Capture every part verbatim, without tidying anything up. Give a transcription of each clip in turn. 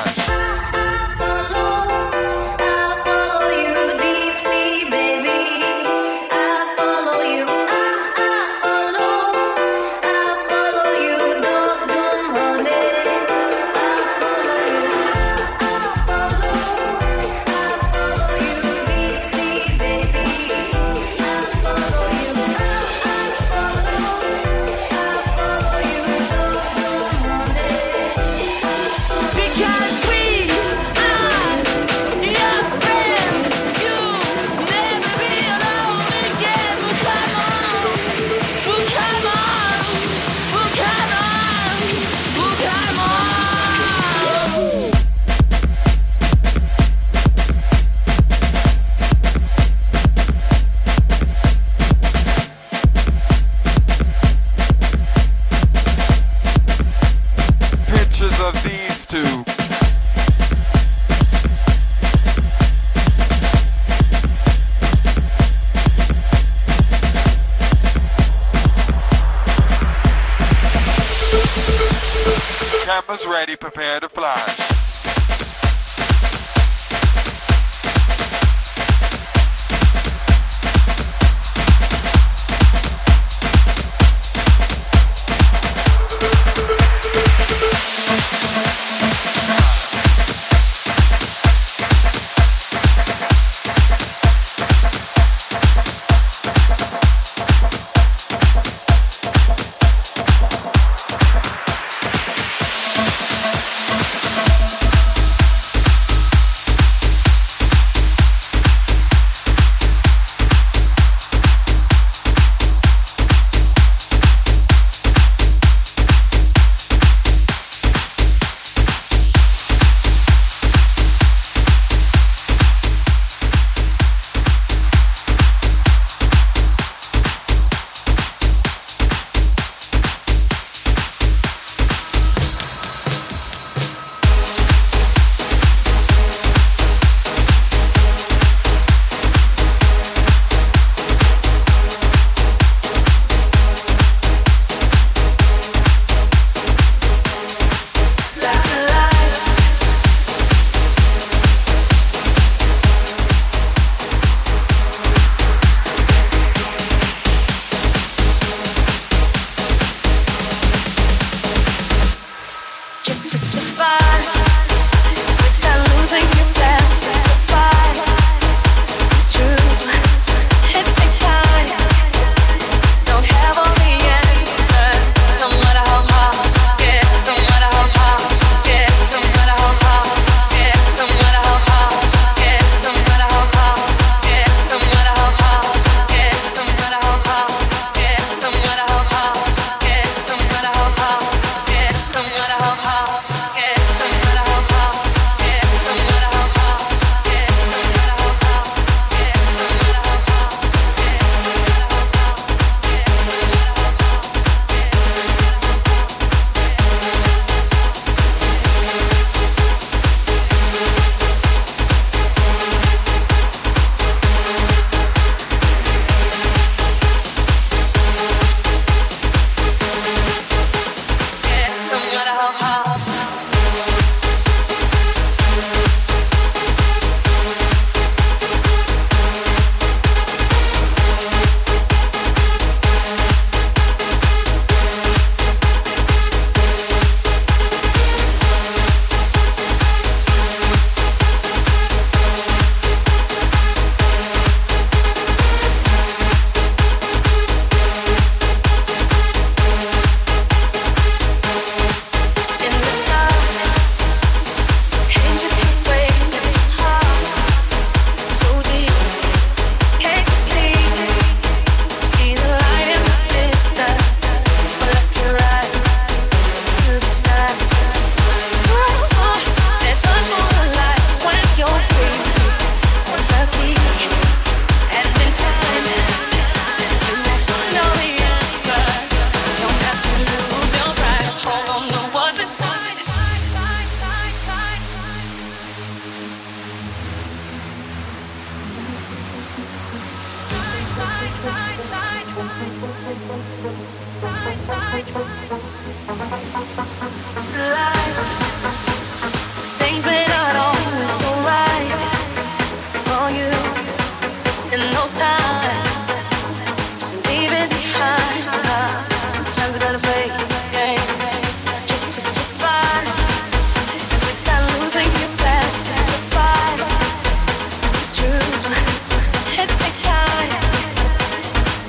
Because we Pampers ready, prepare to fly.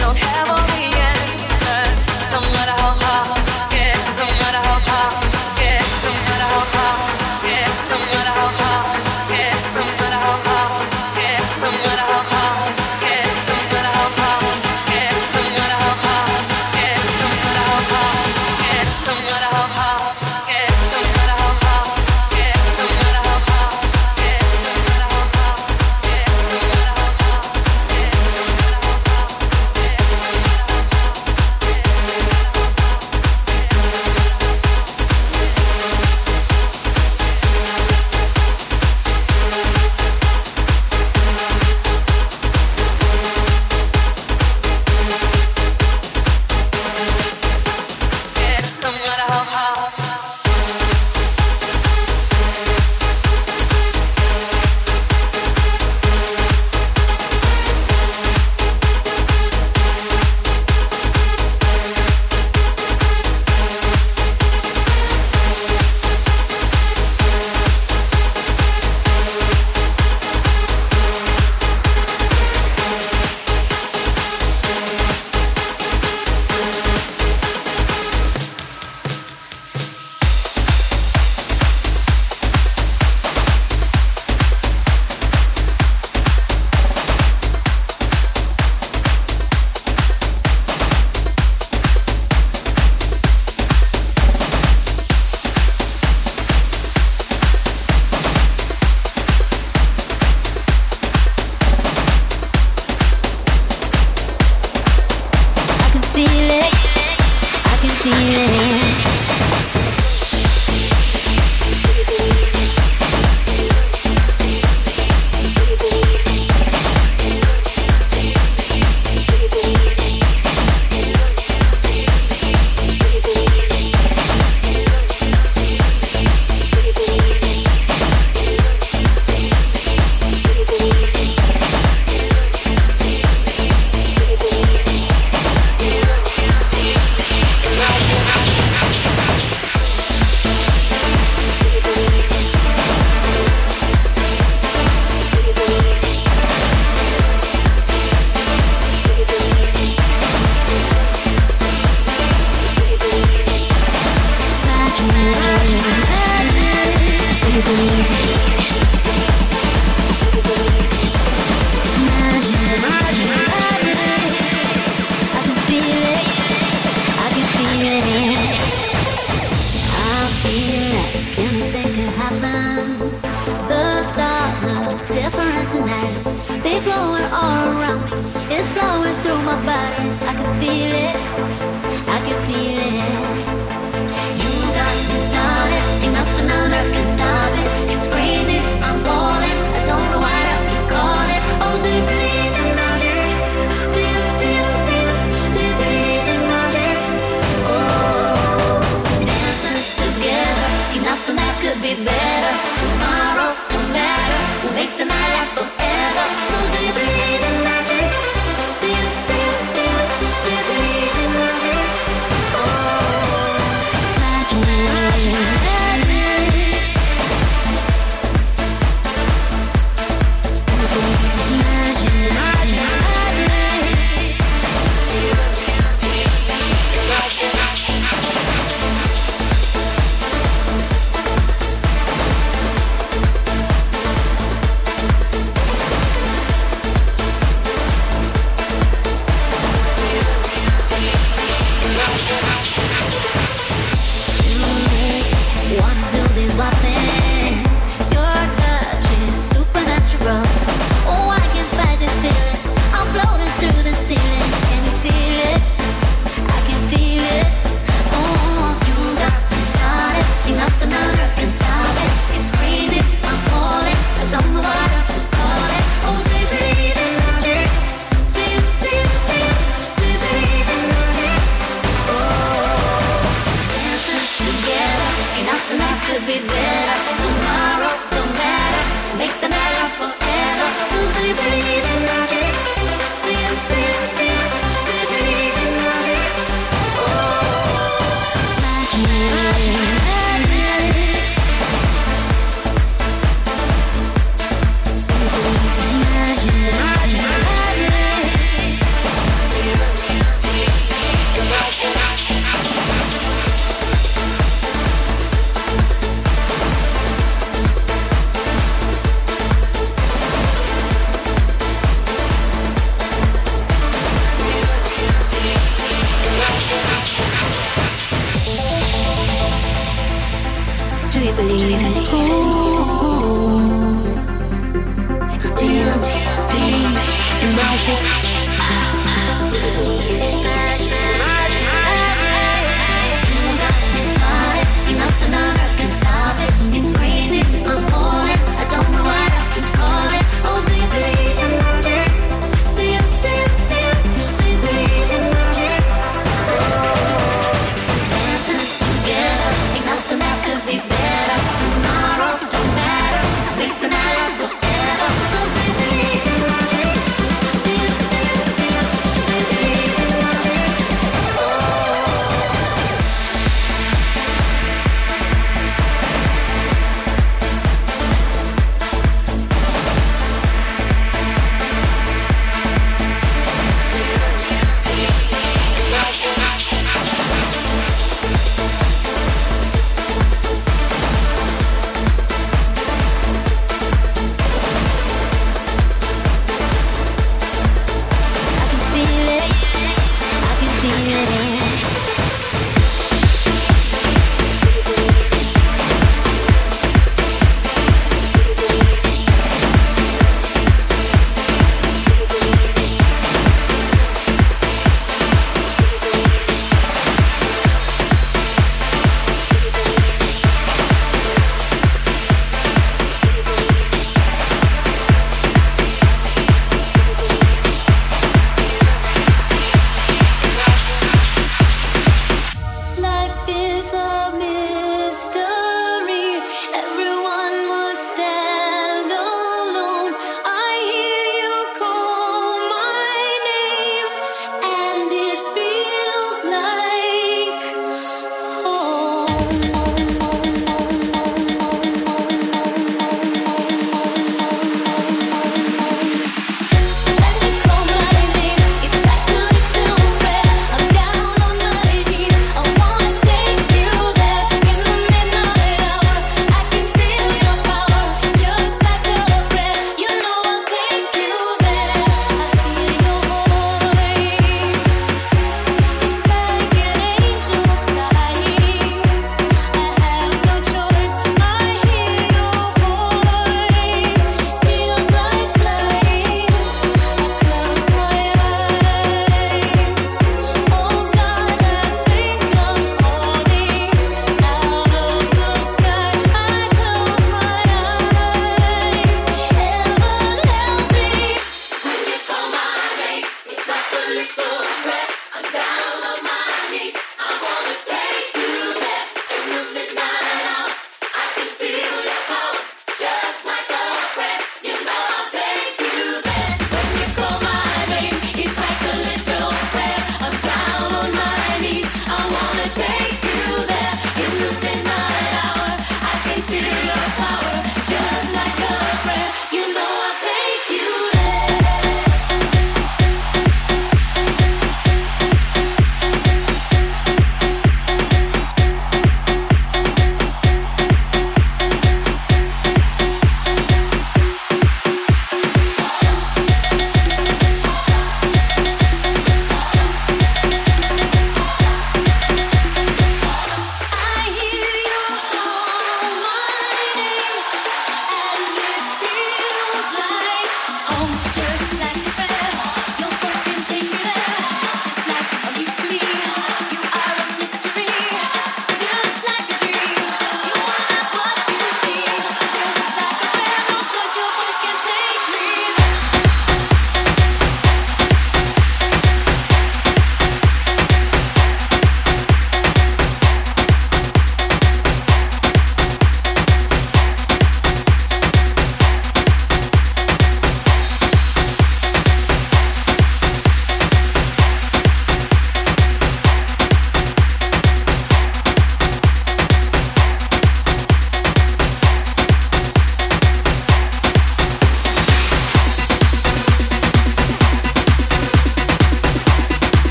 Don't matter how hard, yeah, don't matter how hard.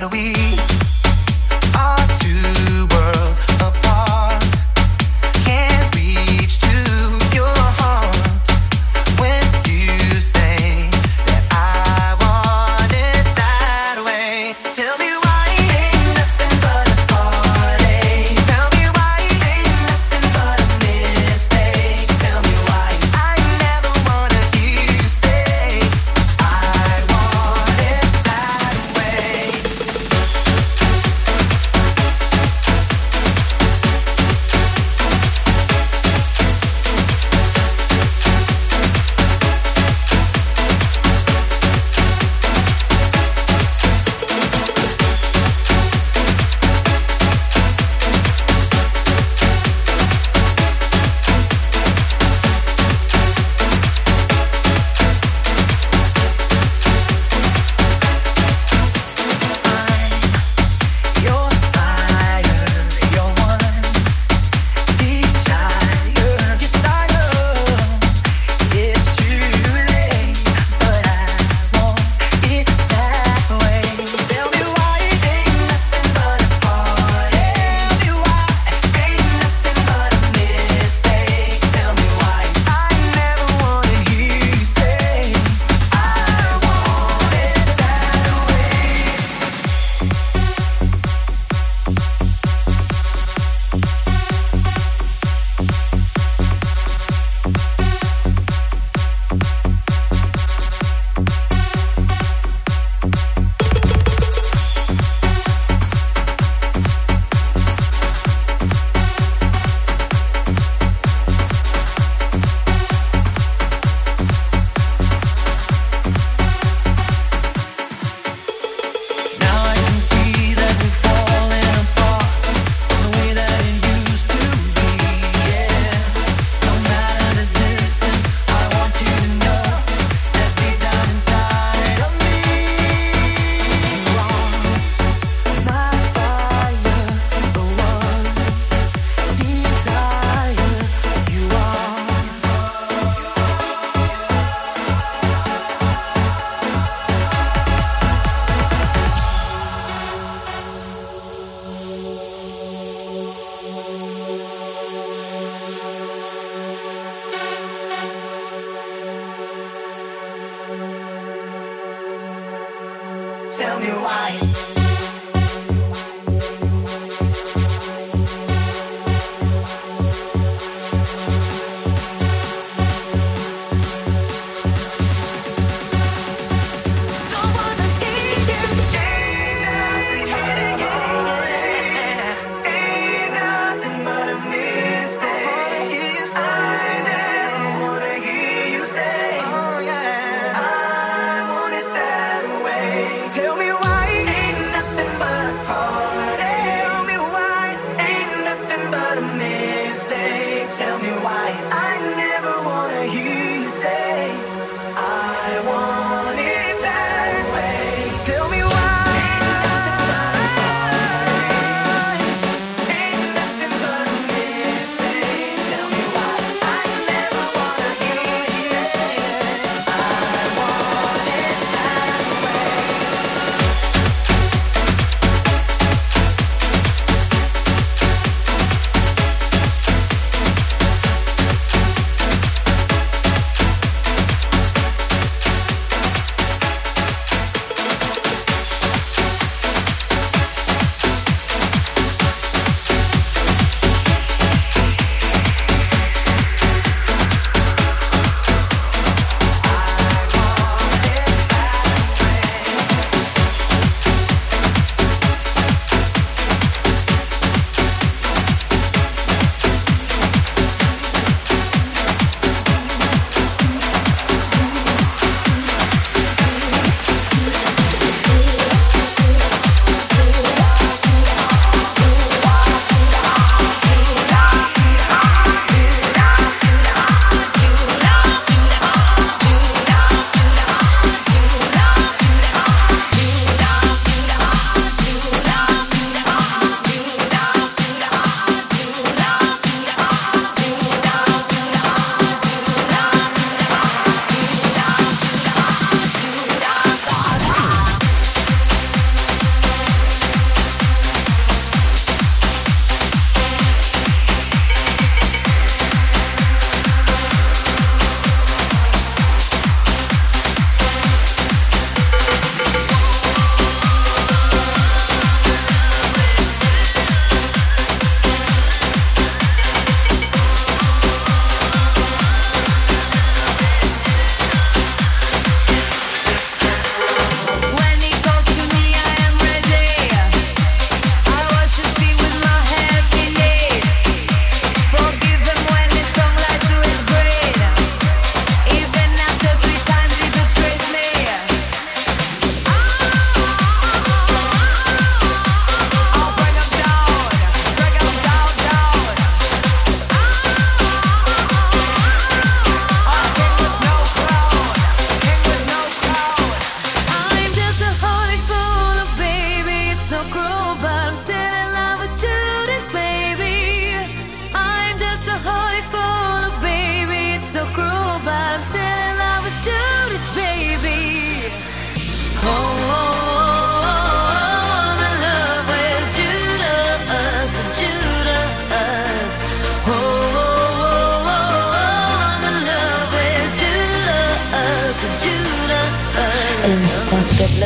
but we are two worlds apart. Can't reach to your heart when you say that I want it that way. Tell me why.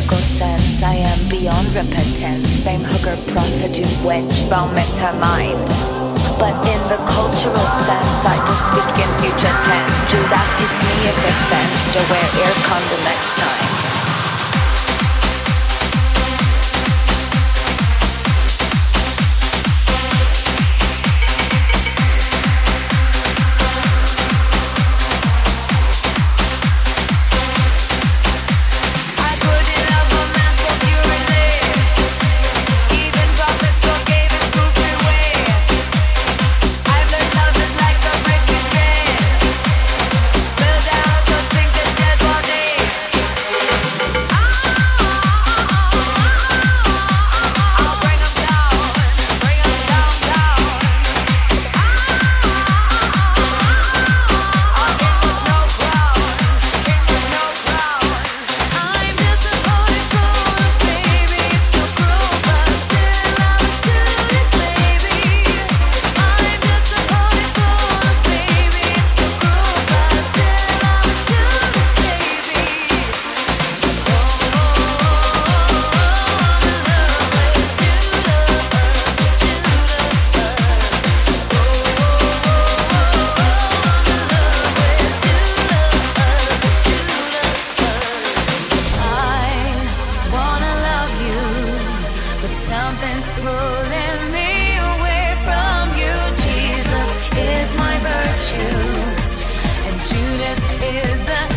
physical sense. I am beyond repentance. Same hooker, prostitute, wench, bowmenta mind. But in the cultural sense, I do speak in future tense. Do that is me if it fence. To wear ear condom next time. Is my virtue, and Judas is the